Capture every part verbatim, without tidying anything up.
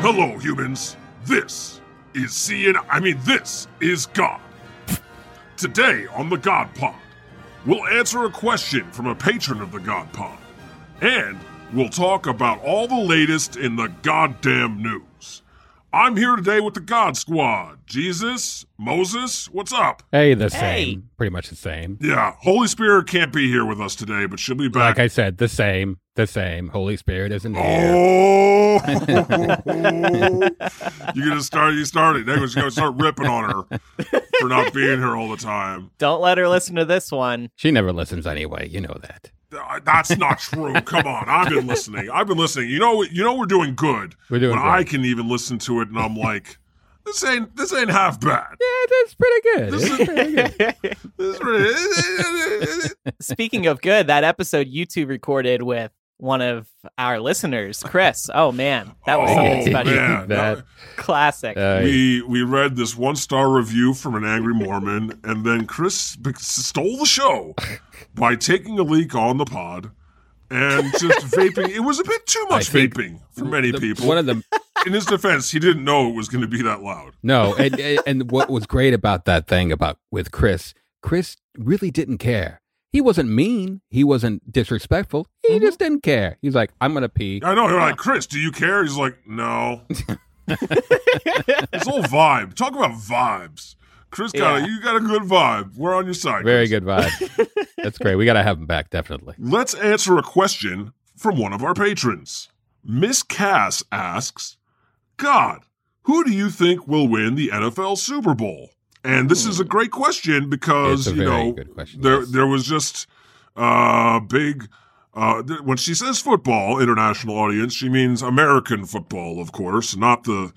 Hello, humans. This is C N N. I mean, this is God. Today on the God Pod, we'll answer a question from a patron of the God Pod, and we'll talk about all the latest in the goddamn news. I'm here today with the God Squad. Jesus, Moses, what's up? Hey, the hey. same. Pretty much the same. Yeah, Holy Spirit can't be here with us today, but she'll be back. Like I said, the same, the same. Holy Spirit isn't here. Oh! You're going to start, you started. You're going to start ripping on her for not being here all the time. Don't let her listen to this one. She never listens anyway, you know that. Uh, that's not true. Come on. I've been listening. I've been listening. You know, you know we're doing good. We're doing when good. I can even listen to it and I'm like, this ain't this ain't half bad. Yeah, that's pretty good. This is pretty good. This is pretty good. Speaking of good, that episode you two recorded with one of our listeners, Chris. Oh man, that was oh, something special. Man, that classic. Uh, we we read this one star review from an angry Mormon, and then Chris stole the show by taking a leak on the pod and just vaping. It was a bit too much vaping for many the, people. One of them, in his defense, he didn't know it was going to be that loud. No, and, and what was great about that thing about with Chris, Chris really didn't care. He wasn't mean. He wasn't disrespectful. He mm-hmm. just didn't care. He's like, I'm going to pee. I know. You're like, Chris, do you care? He's like, no. This whole vibe. Talk about vibes. Chris, yeah. got a, you got a good vibe. We're on your side. Very Chris. Good vibe. That's great. We got to have him back, definitely. Let's answer a question from one of our patrons. Miss Cass asks, God, who do you think will win the N F L Super Bowl? And this is a great question because, you know, question, there yes. there was just a uh, big, uh, th- when she says football, international audience, she means American football, of course, not the,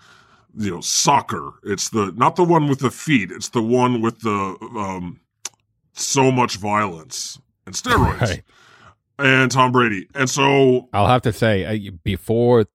you know, soccer. It's the, not the one with the feet. It's the one with the, um, so much violence and steroids right. and Tom Brady. And so. I'll have to say, before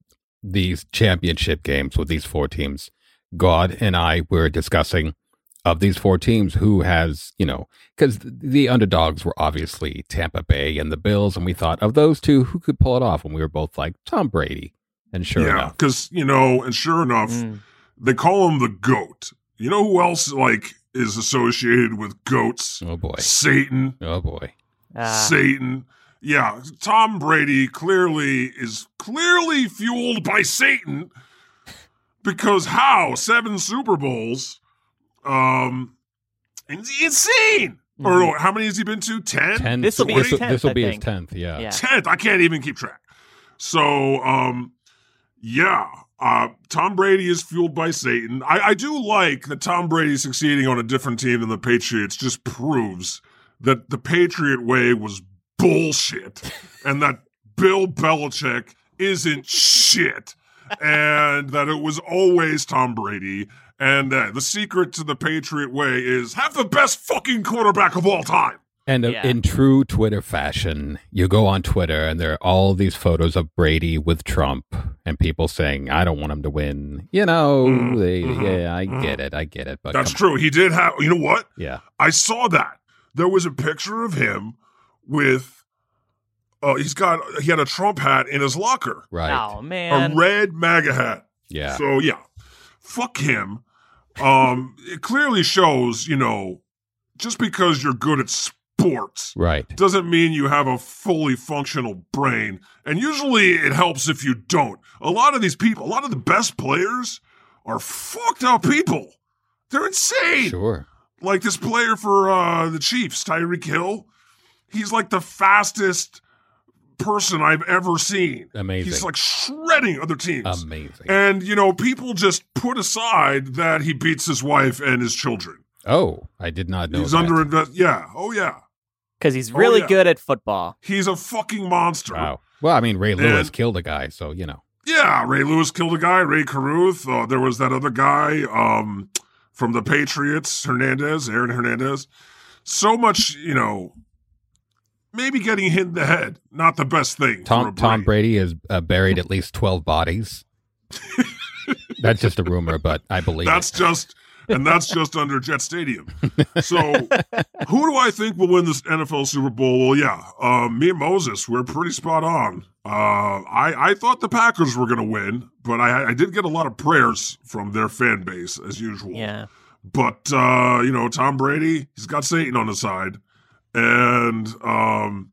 these championship games with these four teams, God and I were discussing. Of these four teams, who has, you know, because the underdogs were obviously Tampa Bay and the Bills, and we thought of those two, who could pull it off? And we were both like, Tom Brady. And sure yeah, enough. Yeah, because, you know, and sure enough, mm. they call him the GOAT. You know who else, like, is associated with goats? Oh, boy. Satan. Oh, boy. Ah. Satan. Yeah, Tom Brady clearly is clearly fueled by Satan, because how? Seven Super Bowls. Um, insane. Mm-hmm. Or how many has he been to? Ten. ten this will be his tenth. This will be his tenth. Yeah. yeah. Tenth. I can't even keep track. So, um, yeah. Uh, Tom Brady is fueled by Satan. I, I do like that Tom Brady succeeding on a different team than the Patriots just proves that the Patriot way was bullshit, and that Bill Belichick isn't shit, and that it was always Tom Brady. And uh, the secret to the Patriot way is have the best fucking quarterback of all time. And yeah. in true Twitter fashion, you go on Twitter and there are all these photos of Brady with Trump and people saying, I don't want him to win. You know, mm, they, mm-hmm, yeah, I mm. get it. I get it. But that's true. On. He did have, you know what? Yeah. I saw that. There was a picture of him with. Oh, uh, he's got, he had a Trump hat in his locker. Right. Oh, man. A red MAGA hat. Yeah. So, yeah. Fuck him. Um, it clearly shows, you know, just because you're good at sports right. doesn't mean you have a fully functional brain. And usually it helps if you don't. A lot of these people, a lot of the best players are fucked up people. They're insane. Sure. Like this player for uh, the Chiefs, Tyreek Hill. He's like the fastest person I've ever seen. Amazing. He's like shredding other teams. Amazing. And, you know, people just put aside that he beats his wife and his children. Oh, I did not know he's that. He's under invest- Yeah. Oh, yeah. Because he's really oh, yeah. good at football. He's a fucking monster. Wow. Well, I mean, Ray Lewis and, killed a guy, so, you know. Yeah, Ray Lewis killed a guy, Ray Caruth. Uh, there was that other guy um, from the Patriots, Hernandez, Aaron Hernandez. So much, you know... Maybe getting hit in the head, not the best thing. Tom, Tom Brady has uh, buried at least twelve bodies. That's just a rumor, but I believe That's it. just and that's just under Jet Stadium. So who do I think will win this N F L Super Bowl? Well, yeah, uh, me and Moses, we're pretty spot on. Uh, I, I thought the Packers were going to win, but I, I did get a lot of prayers from their fan base, as usual. Yeah. But, uh, you know, Tom Brady, he's got Satan on his side. And um,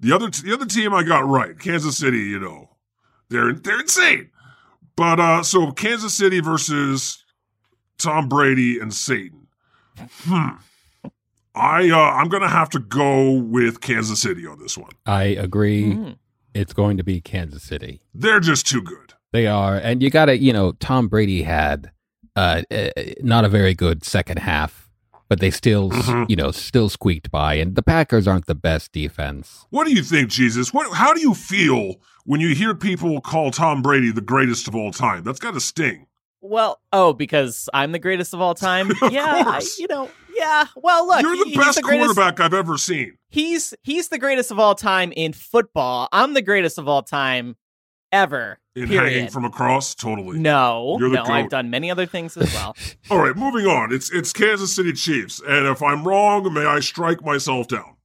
the other t- the other team I got right, Kansas City, you know, they're they're insane. But uh, so Kansas City versus Tom Brady and Satan. Hmm. I uh, I'm gonna have to go with Kansas City on this one. I agree. Mm. It's going to be Kansas City. They're just too good. They are, and you gotta, you know, Tom Brady had uh, not a very good second half. But they still, mm-hmm. you know, still squeaked by. And the Packers aren't the best defense. What do you think, Jesus? What? How do you feel when you hear people call Tom Brady the greatest of all time? That's got to sting. Well, oh, because I'm the greatest of all time? of yeah, I, you know, yeah. Well, look. You're the he, best the quarterback I've ever seen. He's he's the greatest of all time in football. I'm the greatest of all time ever. In period. Hanging from a cross? Totally. No, no, goat. I've done many other things as well. All right, moving on. It's it's Kansas City Chiefs, and if I'm wrong, may I strike myself down.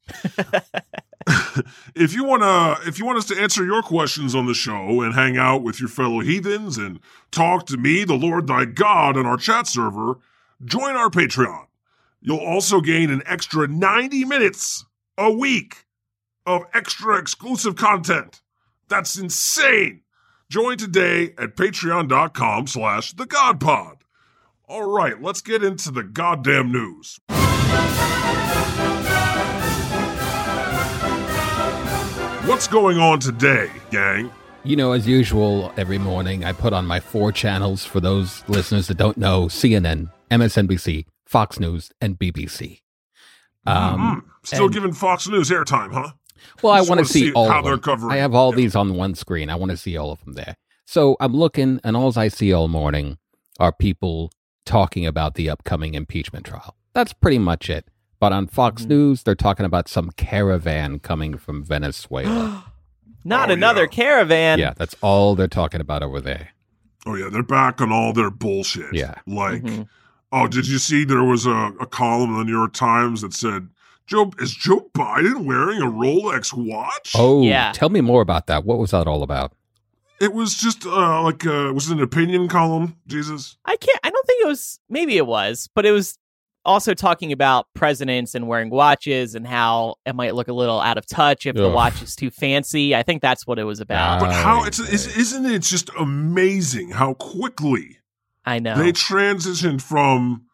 If you wanna, if you want us to answer your questions on the show and hang out with your fellow heathens and talk to me, the Lord thy God, on our chat server, join our Patreon. You'll also gain an extra ninety minutes a week of extra exclusive content. That's insane. Join today at patreon.com slash the God Pod. All right, let's get into the goddamn news. What's going on today, gang? You know, as usual, every morning I put on my four channels for those listeners that don't know: C N N, M S N B C, Fox News, and B B C. Um, mm-hmm. Still and- giving Fox News airtime, huh? Well, I want to see, see all how of them. Covering. I have all yeah. these on one screen. I want to see all of them there. So I'm looking, and all I see all morning are people talking about the upcoming impeachment trial. That's pretty much it. But on Fox mm. News, they're talking about some caravan coming from Venezuela. Not oh, another yeah. caravan. Yeah, that's all they're talking about over there. Oh, yeah, they're back on all their bullshit. Yeah. Like, mm-hmm. oh, did you see there was a, a column in the New York Times that said, Joe, is Joe Biden wearing a Rolex watch? Oh, yeah. Tell me more about that. What was that all about? It was just uh, like, uh, was it an opinion column, Jesus? I can't, I don't think it was, maybe it was, but it was also talking about presidents and wearing watches and how it might look a little out of touch if Ugh. the watch is too fancy. I think that's what it was about. But how, it's, it's, isn't it just amazing how quickly I know they transitioned from,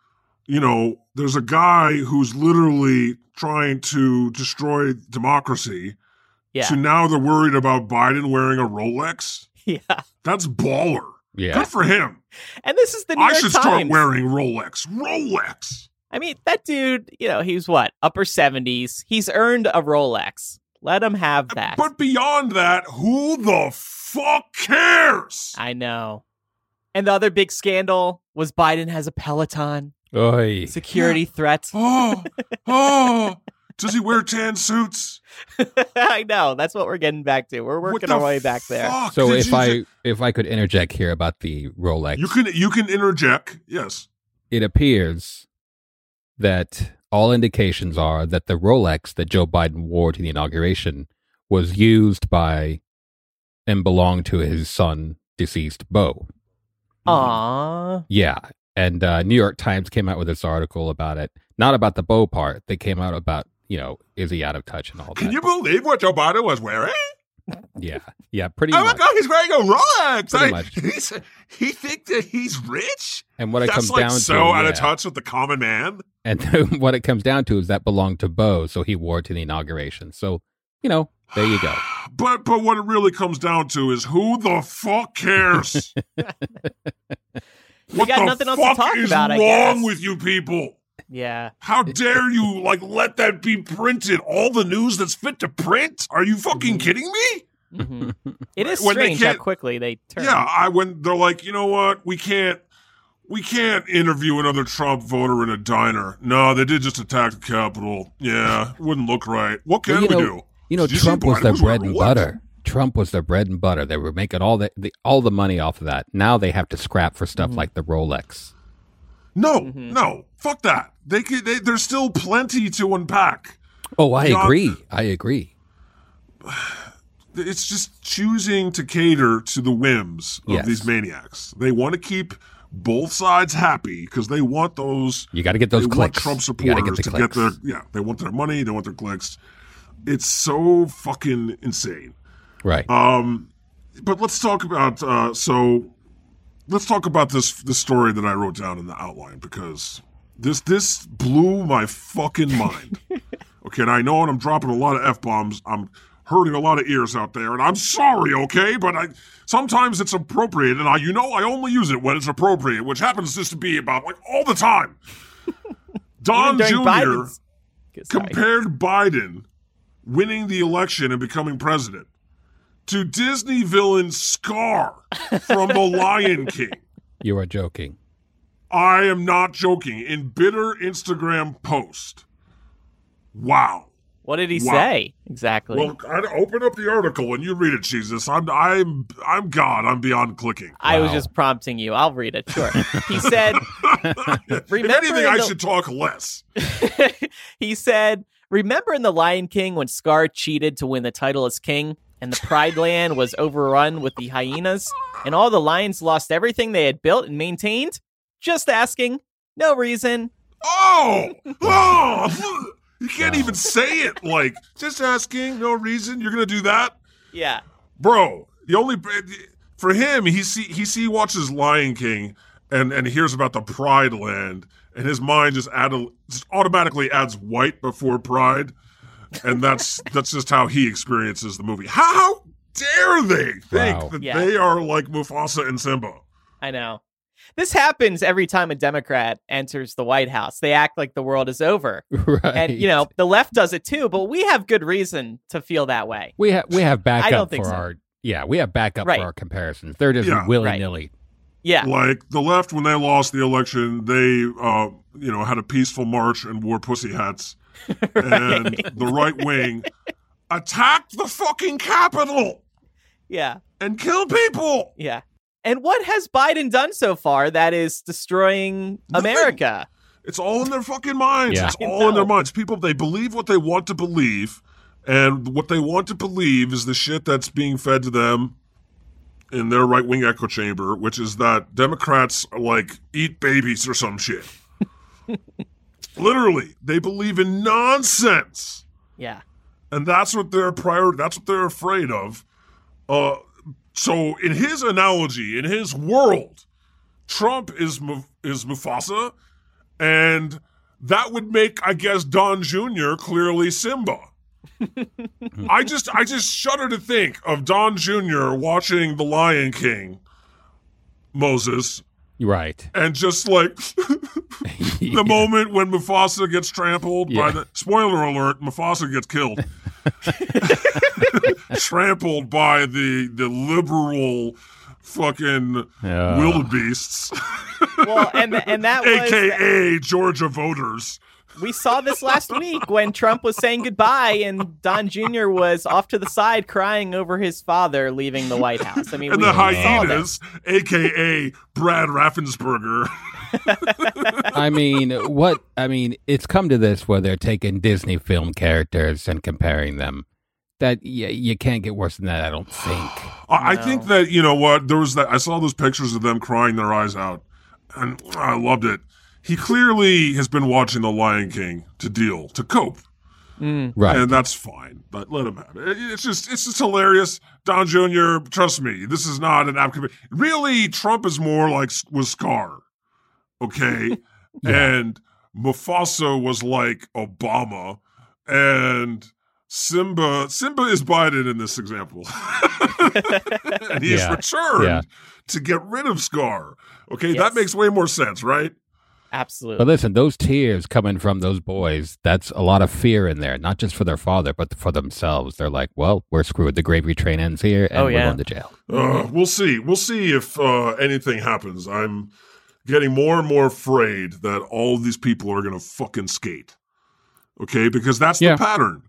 you know, there's a guy who's literally trying to destroy democracy yeah. to now they're worried about Biden wearing a Rolex? Yeah. That's baller. Yeah. Good for him. And this is the New York Times. I should start wearing Rolex. Rolex. I mean, that dude, you know, he's what? Upper seventies. He's earned a Rolex. Let him have that. But beyond that, who the fuck cares? I know. And the other big scandal was Biden has a Peloton. Oy. Security yeah. threats. Oh, oh! Does he wear tan suits? I know. That's what we're getting back to. We're working our way back there. So Did if I ju- if I could interject here about the Rolex, you can you can interject. Yes. It appears that all indications are that the Rolex that Joe Biden wore to the inauguration was used by and belonged to his son, deceased Beau. Aww. Yeah. And uh, New York Times came out with this article about it. Not about the bow part. They came out about, you know, is he out of touch and all that. Can you believe what Joe Biden was wearing? Yeah. Yeah, pretty oh much. Oh, my God, he's wearing a Rolex. Pretty I, much. He's, he think that he's rich? And what it That's comes like down so to. so out yeah. of touch with the common man. And what it comes down to is that belonged to Beau, so he wore it to the inauguration. So, you know, there you go. But but what it really comes down to is who the fuck cares? We what got nothing else to talk about, I guess. What's wrong with you people? Yeah. How dare you, like, let that be printed? All the news that's fit to print? Are you fucking kidding me? Mm-hmm. It is when strange how quickly they turn. Yeah, I, when they're like, you know what? We can't, we can't interview another Trump voter in a diner. No, they did just attack the Capitol. Yeah, wouldn't look right. What can well, we know, do? You know, Did Trump you was their bread and butter. Trump was their bread and butter. They were making all the, the all the money off of that. Now they have to scrap for stuff mm. like the Rolex. No, mm-hmm. no, fuck that. They could. They, there's still plenty to unpack. Oh, I Not, agree. I agree. It's just choosing to cater to the whims of yes. these maniacs. They want to keep both sides happy because they want those. You got to get those they clicks. Want Trump supporters get to clicks. get their yeah. They want their money. They want their clicks. It's so fucking insane, right? Um, but let's talk about uh, so. Let's talk about this the story that I wrote down in the outline because this this blew my fucking mind. Okay, and I know, and I'm dropping a lot of F-bombs. I'm hurting a lot of ears out there, and I'm sorry, okay? But I sometimes it's appropriate, and I you know I only use it when it's appropriate, which happens just to be about like all the time. Don Junior compared Biden winning the election and becoming president to Disney villain Scar from The Lion King. You are joking. I am not joking. In bitter Instagram post. Wow. What did he wow. say exactly? Well, I'd open up the article and you read it, Jesus. I'm, I'm, I'm God. I'm beyond clicking. Wow. I was just prompting you. I'll read it. Sure. He said, "Remember, if anything, I the... should talk less." He said, "Remember in The Lion King when Scar cheated to win the title as king?" And the Pride Land was overrun with the hyenas, and all the lions lost everything they had built and maintained? Just asking. No reason. Oh! Oh! You can't wow. even say it like, just asking, no reason, you're going to do that? Yeah. Bro, the only, for him, he see he see watches Lion King and, and hears about the Pride Land, and his mind just, add, just automatically adds white before pride. And that's that's just how he experiences the movie. How dare they think wow. that yeah. they are like Mufasa and Simba? I know. This happens every time a Democrat enters the White House. They act like the world is over. Right. And, you know, the left does it too, but we have good reason to feel that way. We, ha- we have backup I don't think for so. our... Yeah, we have backup right. for our comparisons. They're just yeah. willy-nilly. Right. Yeah. Like, the left, when they lost the election, they, uh, you know, had a peaceful march and wore pussy hats. Right. And the right wing attacked the fucking Capitol. Yeah. And kill people. Yeah. And what has Biden done so far that is destroying Nothing. America? It's all in their fucking minds. Yeah. It's all in their minds. People, they believe what they want to believe. And what they want to believe is the shit that's being fed to them in their right wing echo chamber, which is that Democrats are like eat babies or some shit. Literally, they believe in nonsense. Yeah, and that's what they're prior. That's what they're afraid of. Uh, so, in his analogy, in his world, Trump is is Mufasa, and that would make, I guess, Don Junior clearly Simba. I just, I just shudder to think of Don Junior watching The Lion King, Moses. Right. And just like the yeah. moment when Mufasa gets trampled yeah. by the spoiler alert, Mufasa gets killed. trampled by the the liberal fucking oh. wildebeests. Well, and and that was A K A Georgia voters. We saw this last week when Trump was saying goodbye and Don Junior was off to the side crying over his father leaving the White House. I mean, and we the hyenas, A K A Brad Raffensperger. I mean, what? I mean, it's come to this where they're taking Disney film characters and comparing them. That you, you can't get worse than that, I don't think. I no. think that, you know what? There was that. I saw those pictures of them crying their eyes out, and I loved it. He clearly has been watching The Lion King to deal, to cope. Mm. Right. And that's fine, but let him have it. It's just it's just hilarious. Don Junior, trust me, this is not an app. Really, Trump is more like was Scar, okay? yeah. And Mufasa was like Obama, and Simba, Simba is Biden in this example. And he's yeah. returned yeah. to get rid of Scar. Okay, yes. that makes way more sense, right? Absolutely. But listen, those tears coming from those boys, that's a lot of fear in there, not just for their father, but for themselves. They're like, well, we're screwed. The gravy train ends here, and oh, yeah. we're going to jail. Uh, we'll see. We'll see if uh, anything happens. I'm getting more and more afraid that all these people are going to fucking skate, okay? Because that's yeah. the pattern.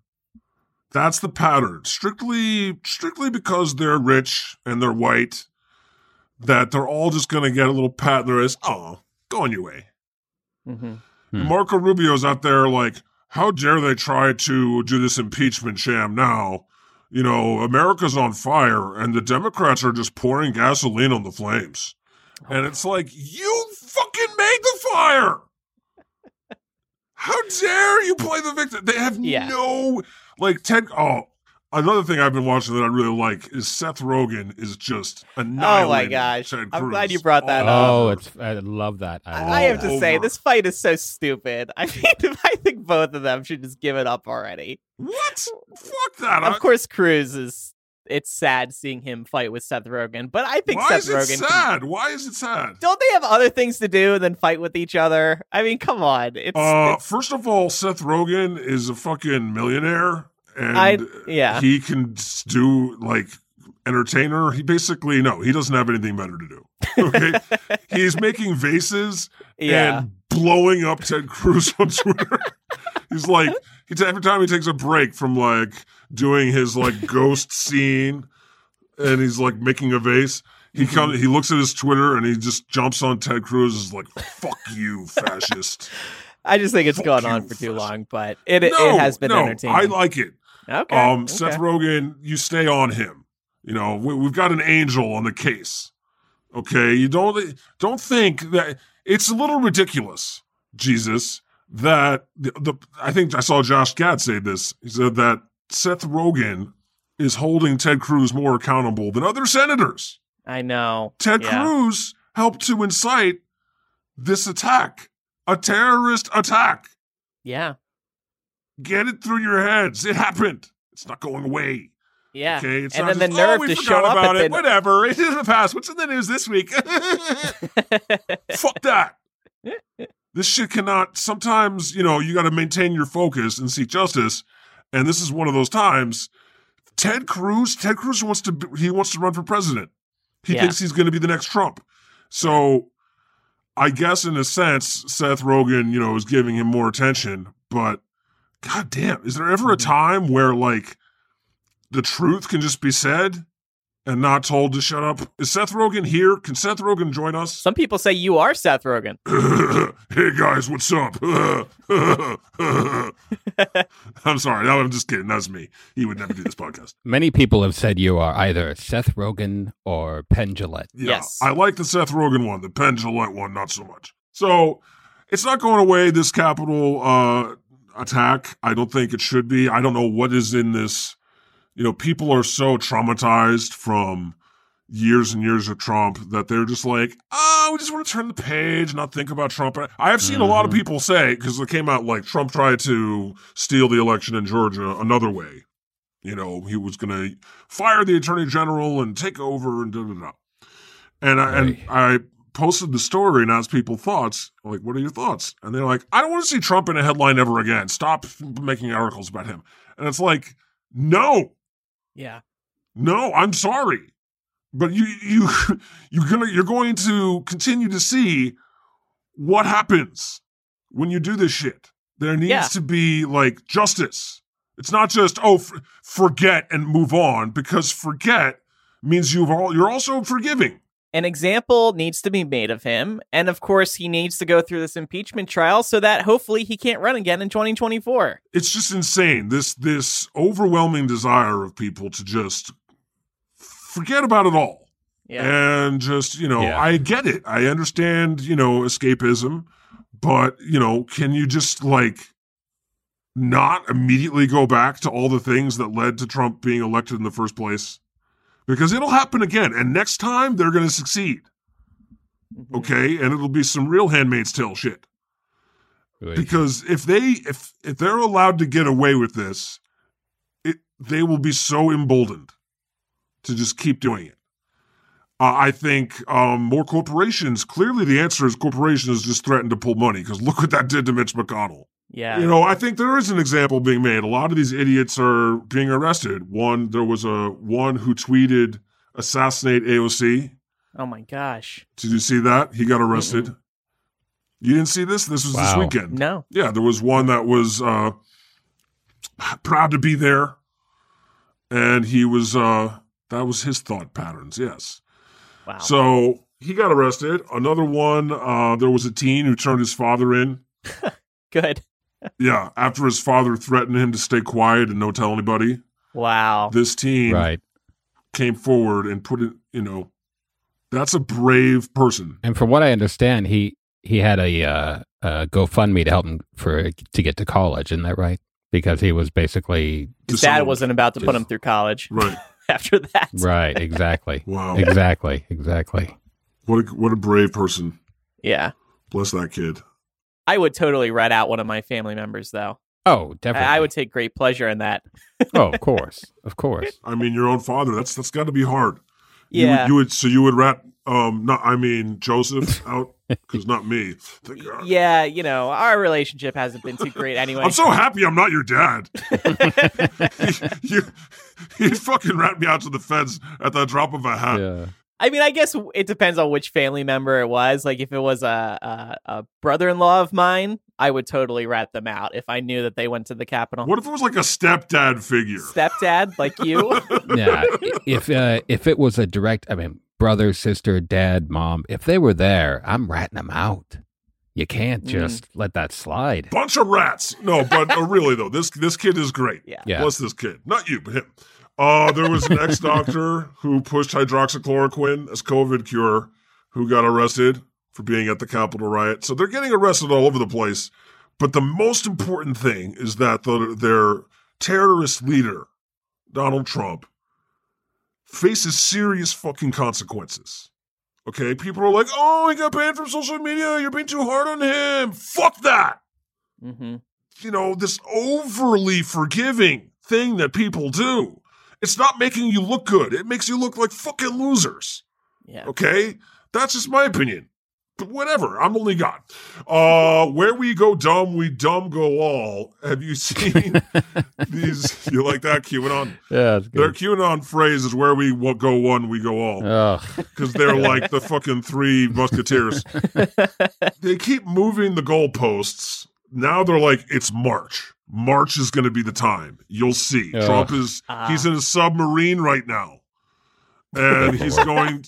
That's the pattern. Strictly, strictly because they're rich and they're white, that they're all just going to get a little pat in their ass. Oh, go on your way. Mm-hmm. Hmm. Marco Rubio's out there like, how dare they try to do this impeachment sham now? You know, America's on fire, and the Democrats are just pouring gasoline on the flames. Oh. And it's like, you fucking made the fire! How dare you play the victim? They have yeah. no, like, Ted, oh, another thing I've been watching that I really like is Seth Rogen is just annihilating. Oh my gosh! Ted Cruz. I'm glad you brought that up. Oh, it's I love that. I, love I have that. to say, this fight is so stupid. I mean, I think both of them should just give it up already. What? Fuck that! Of I... course, Cruz is. It's sad seeing him fight with Seth Rogen, but I think Why Seth is it Rogen. Sad? Can... Why is it sad? Don't they have other things to do than fight with each other? I mean, come on. It's, uh, it's... first of all, Seth Rogen is a fucking millionaire. And I, yeah. he can do, like, entertainer. He basically, no, he doesn't have anything better to do. Okay, he's making vases yeah. and blowing up Ted Cruz on Twitter. He's like, he t- every time he takes a break from, like, doing his, like, ghost scene and he's, like, making a vase, he mm-hmm. comes, he looks at his Twitter and he just jumps on Ted Cruz and is like, fuck you, fascist. I just think it's fuck gone on for fascist. too long, but it, no, it has been no, entertaining. I like it. Okay, um, okay. Seth Rogen, you stay on him. You know, we, we've got an angel on the case. Okay, you don't don't think that it's a little ridiculous, Jesus. That the, the I think I saw Josh Gad say this. He said that Seth Rogen is holding Ted Cruz more accountable than other senators. I know. Ted yeah. Cruz helped to incite this attack, a terrorist attack. Yeah. Get it through your heads. It happened. It's not going away. Yeah. Okay. It's and not then just, the nerve oh, to show up about it. The... Whatever. It's in the past. What's in the news this week? Fuck that. This shit cannot. Sometimes, you know, you got to maintain your focus and seek justice. And this is one of those times. Ted Cruz. Ted Cruz wants to. Be, he wants to run for president. He yeah. thinks he's going to be the next Trump. So, I guess in a sense, Seth Rogen, you know, is giving him more attention, but. God damn, is there ever a time where, like, the truth can just be said and not told to shut up? Is Seth Rogen here? Can Seth Rogen join us? Some people say you are Seth Rogen. Hey, guys, what's up? I'm sorry. No, I'm just kidding. That's me. He would never do this podcast. Many people have said you are either Seth Rogen or Penn Jillette. Yeah, yes. I like the Seth Rogen one. The Penn Jillette one, not so much. So it's not going away, this Capitol... Uh, attack. I don't think it should be. I don't know what is in this. You know, people are so traumatized from years and years of Trump that they're just like, oh, we just want to turn the page, not think about Trump. I have seen mm-hmm. a lot of people say, because it came out like Trump tried to steal the election in Georgia another way. You know, he was going to fire the attorney general and take over and da da da. And I, and I posted the story and asked people thoughts. Like, what are your thoughts? And they're like, I don't want to see Trump in a headline ever again. Stop making articles about him. And it's like, no. Yeah. No, I'm sorry. But you you you're gonna you're going to continue to see what happens when you do this shit. There needs yeah. to be like justice. It's not just, oh, f- forget and move on, because forget means you've all you're also forgiving. An example needs to be made of him. And of course, he needs to go through this impeachment trial so that hopefully he can't run again in twenty twenty-four. It's just insane. This this overwhelming desire of people to just forget about it all. Yeah. And just, you know, yeah. I get it. I understand, you know, escapism. But, you know, can you just like not immediately go back to all the things that led to Trump being elected in the first place? Because it'll happen again, and next time they're going to succeed, okay? And it'll be some real Handmaid's Tale shit. Really? Because if they if if they're allowed to get away with this, it they will be so emboldened to just keep doing it. Uh, I think um, more corporations. Clearly, the answer is corporations just threatened to pull money because look what that did to Mitch McConnell. Yeah, you know, I think there is an example being made. A lot of these idiots are being arrested. One, there was a one who tweeted "assassinate A O C." Oh my gosh! Did you see that? He got arrested. Mm-mm. You didn't see this? This was wow. this weekend. No. Yeah, there was one that was uh, proud to be there, and he was. Uh, that was his thought patterns. Yes. Wow. So He got arrested. Another one, uh, there was a teen who turned his father in. Good. Yeah, after his father threatened him to stay quiet and no tell anybody. Wow. This teen right. came forward and put it, you know, that's a brave person. And from what I understand, he he had a uh, uh, GoFundMe to help him for to get to college. Isn't that right? Because he was basically... His dad wasn't about to put him through college. Right. After that. Right, exactly. Wow. Exactly, exactly. What a, what a brave person. Yeah. Bless that kid. I would totally rat out one of my family members, though. Oh, definitely. I, I would take great pleasure in that. Oh, of course. Of course. I mean, your own father, that's that's got to be hard. Yeah. You, you would, so you would rat, um, not, I mean, Joseph out? Because not me. Thank God. Yeah, you know, our relationship hasn't been too great anyway. I'm so happy I'm not your dad. he, you, he'd fucking rat me out to the feds at the drop of a hat. Yeah. I mean, I guess it depends on which family member it was. Like, if it was a, a, a brother-in-law of mine, I would totally rat them out if I knew that they went to the Capitol. What if it was like a stepdad figure? Stepdad, like you? Yeah. If uh, if it was a direct, I mean, brother, sister, dad, mom, if they were there, I'm ratting them out. You can't just mm. let that slide. Bunch of rats. No, but uh, really though, this this kid is great. Yeah. yeah. Bless this kid, not you, but him. Uh, there was an ex-doctor who pushed hydroxychloroquine as COVID cure who got arrested for being at the Capitol riot. So they're getting arrested all over the place. But the most important thing is that the, their terrorist leader, Donald Trump, faces serious fucking consequences. Okay? People are like, oh, he got banned from social media. You're being too hard on him. Fuck that. Mm-hmm. You know, this overly forgiving thing that people do. It's not making you look good. It makes you look like fucking losers. Yeah. Okay? That's just my opinion. But whatever. I'm only God. Uh, where we go dumb, we dumb go all. Have you seen these? You like that, QAnon? Yeah, that's good. Their QAnon phrase is where we go one, we go all. Because oh. they're like the fucking three musketeers. They keep moving the goalposts. Now they're like, it's March. March is going to be the time. You'll see. Uh, Trump is, uh, he's in a submarine right now. And he's going,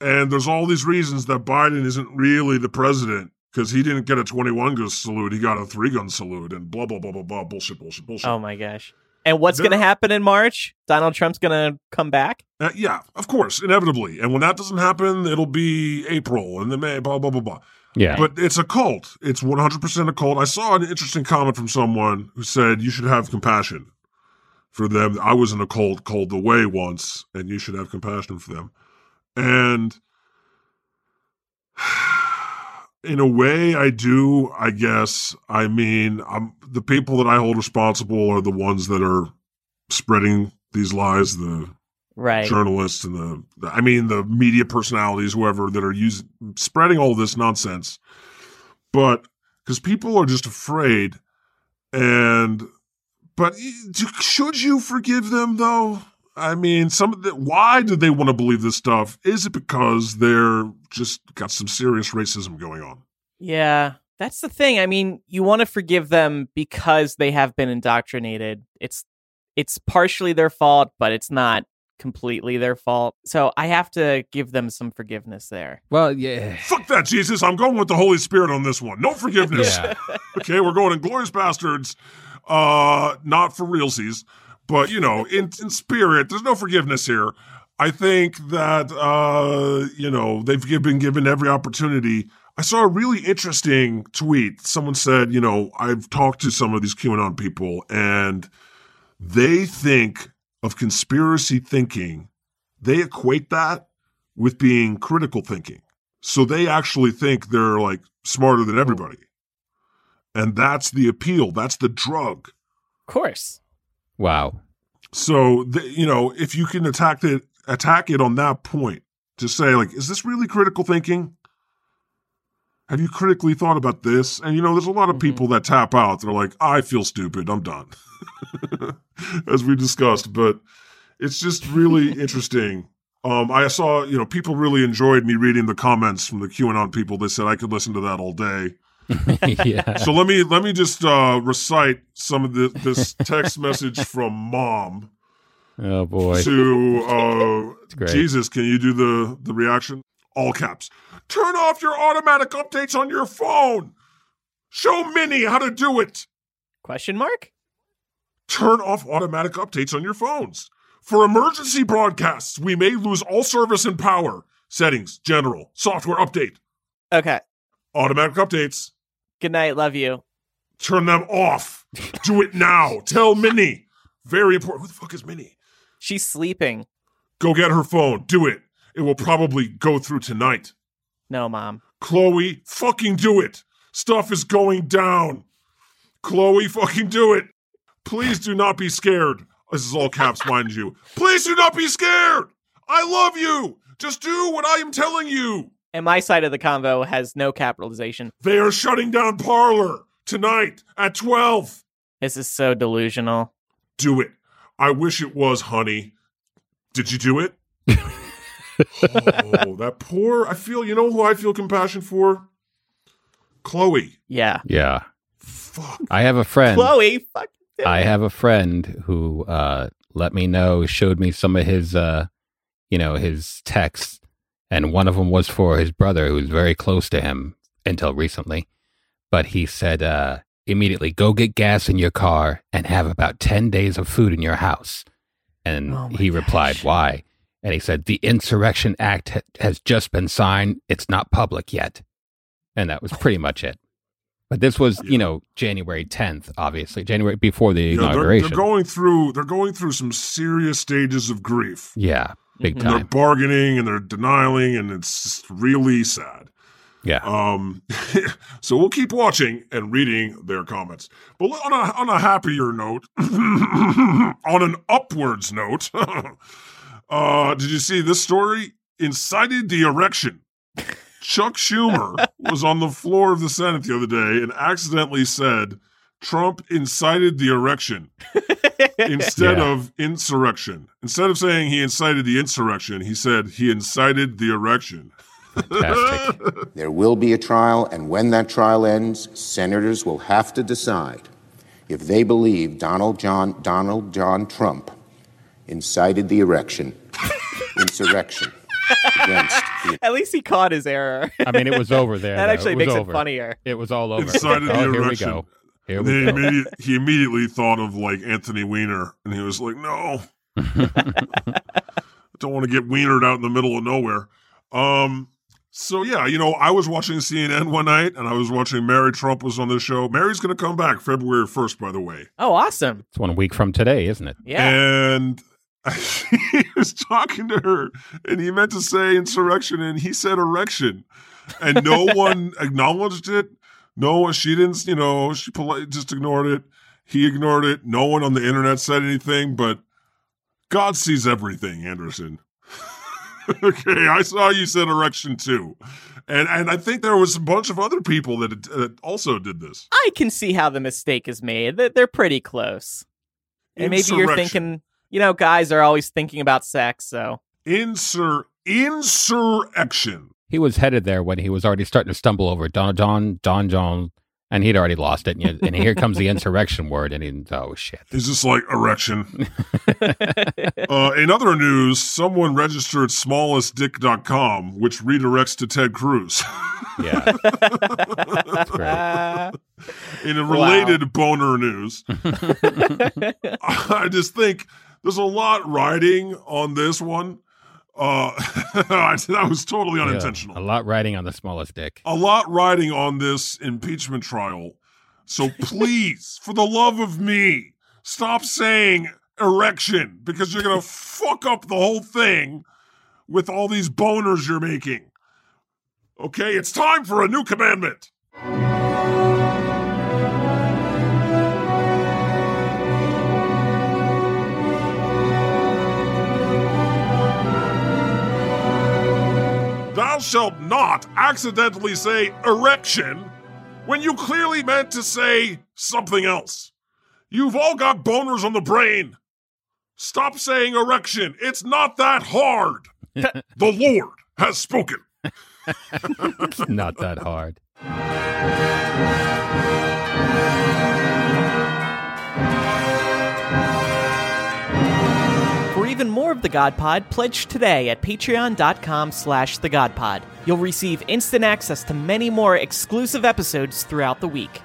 and there's all these reasons that Biden isn't really the president because he didn't get a twenty-one gun salute. He got a three gun salute and blah, blah, blah, blah, blah, bullshit, bullshit, bullshit. Oh my gosh. And what's going to happen in March? Donald Trump's going to come back? Uh, yeah, of course, inevitably. And when that doesn't happen, it'll be April and then May, blah, blah, blah, blah. Yeah. But it's a cult. It's one hundred percent a cult. I saw an interesting comment from someone who said, you should have compassion for them. I was in a cult called The Way once, and you should have compassion for them. And in a way, I do, I guess. I mean, I'm, the people that I hold responsible are the ones that are spreading these lies, the Right. journalists and the, the, I mean, the media personalities, whoever, that are using, spreading all this nonsense. But, because people are just afraid. And, but should you forgive them, though? I mean, some of the, why do they want to believe this stuff? Is it because they're just got some serious racism going on? Yeah, that's the thing. I mean, you want to forgive them because they have been indoctrinated. It's, it's partially their fault, but it's not completely their fault. So I have to give them some forgiveness there. Well, yeah. Fuck that, Jesus. I'm going with the Holy Spirit on this one. No forgiveness. Yeah. Okay, we're going Inglourious Bastards. Uh, not for realsies, but, you know, in, in spirit, there's no forgiveness here. I think that, uh, you know, they've been given every opportunity. I saw a really interesting tweet. Someone said, you know, I've talked to some of these QAnon people, and they think of conspiracy thinking, they equate that with being critical thinking. So they actually think they're like smarter than everybody. And that's the appeal. That's the drug. Of course. Wow. So, the, you know, if you can attack it, attack it on that point to say like, is this really critical thinking? Have you critically thought about this? And, you know, there's a lot of mm-hmm. people that tap out. They're like, I feel stupid. I'm done. As we discussed, but it's just really interesting. Um, I saw, you know, people really enjoyed me reading the comments from the QAnon people. They said I could listen to that all day. Yeah. So let me let me just uh, recite some of the, this text message from Mom. Oh boy. To uh, Jesus, can you do the the reaction? all caps. Turn off your automatic updates on your phone. Show Minnie how to do it. Question mark? Turn off automatic updates on your phones. For emergency broadcasts, we may lose all service and power. Settings, general, software update. Okay. Automatic updates. Good night. Love you. Turn them off. Do it now. Tell Minnie. Very important. Who the fuck is Minnie? She's sleeping. Go get her phone. Do it. It will probably go through tonight. No, Mom. Chloe, fucking do it. Stuff is going down. Chloe, fucking do it. Please do not be scared. This is all caps, mind you. Please do not be scared. I love you. Just do what I am telling you. And my side of the convo has no capitalization. They are shutting down Parler tonight at twelve. This is so delusional. Do it. I wish it was, honey. Did you do it? Oh, that poor. I feel, you know who I feel compassion for? Chloe. Yeah. Yeah. Fuck. I have a friend. Chloe. Fuck. I have a friend who uh, let me know, showed me some of his, uh, you know, his texts. And one of them was for his brother, who was very close to him until recently. But he said, uh, immediately, go get gas in your car and have about ten days of food in your house. And oh he replied, gosh. Why? And he said, the Insurrection Act ha- has just been signed. It's not public yet. And that was pretty much it. But this was, you know, January tenth, obviously. January before the yeah, inauguration. They're, they're going through they're going through some serious stages of grief. Yeah. Big mm-hmm. time. They're bargaining and they're denying, and it's just really sad. Yeah. Um so we'll keep watching and reading their comments. But on a on a happier note, on an upwards note, uh, did you see this story? Incited the erection. Chuck Schumer was on the floor of the Senate the other day and accidentally said, Trump incited the erection instead yeah. of insurrection. Instead of saying he incited the insurrection, he said he incited the erection. Fantastic. There will be a trial, and when that trial ends, senators will have to decide if they believe Donald John, Donald John Trump incited the erection, insurrection. Against the- At least he caught his error. I mean, it was over there. That though. Actually it makes over. It funnier. It was all over. Incited oh, the erection. Here we go. Here we go. Immediate, he immediately thought of like Anthony Weiner, and he was like, "No, don't want to get Weinered out in the middle of nowhere." Um, so yeah, you know, I was watching C N N one night, and I was watching Mary Trump was on the show. Mary's going to come back February first, by the way. Oh, awesome! It's one week from today, isn't it? Yeah, and. He was talking to her, and he meant to say insurrection, and he said erection, and no one acknowledged it. No one, she didn't, you know, she polite, just ignored it. He ignored it. No one on the internet said anything, but God sees everything, Anderson. Okay, I saw you said erection too, and and I think there was a bunch of other people that uh, also did this. I can see how the mistake is made. They're pretty close, and maybe you're thinking. You know, guys are always thinking about sex, so. Insur- insurrection. He was headed there when he was already starting to stumble over Don Don Don John, and he'd already lost it. And, and here comes the insurrection word, and he, oh, shit. Is this like erection? uh, in other news, someone registered smallest dick dot com, which redirects to Ted Cruz. Yeah. That's great. In a related wow. boner news, I just think there's a lot riding on this one. Uh, that was totally unintentional. Yeah, a lot riding on the smallest dick. A lot riding on this impeachment trial. So please, for the love of me, stop saying erection because you're going to fuck up the whole thing with all these boners you're making. Okay, it's time for a new commandment. Thou shalt not accidentally say erection when you clearly meant to say something else. You've all got boners on the brain. Stop saying erection. It's not that hard. The Lord has spoken. It's not that hard. even more of The God Pod, pledge today at patreon.com slash thegodpod. You'll receive instant access to many more exclusive episodes throughout the week.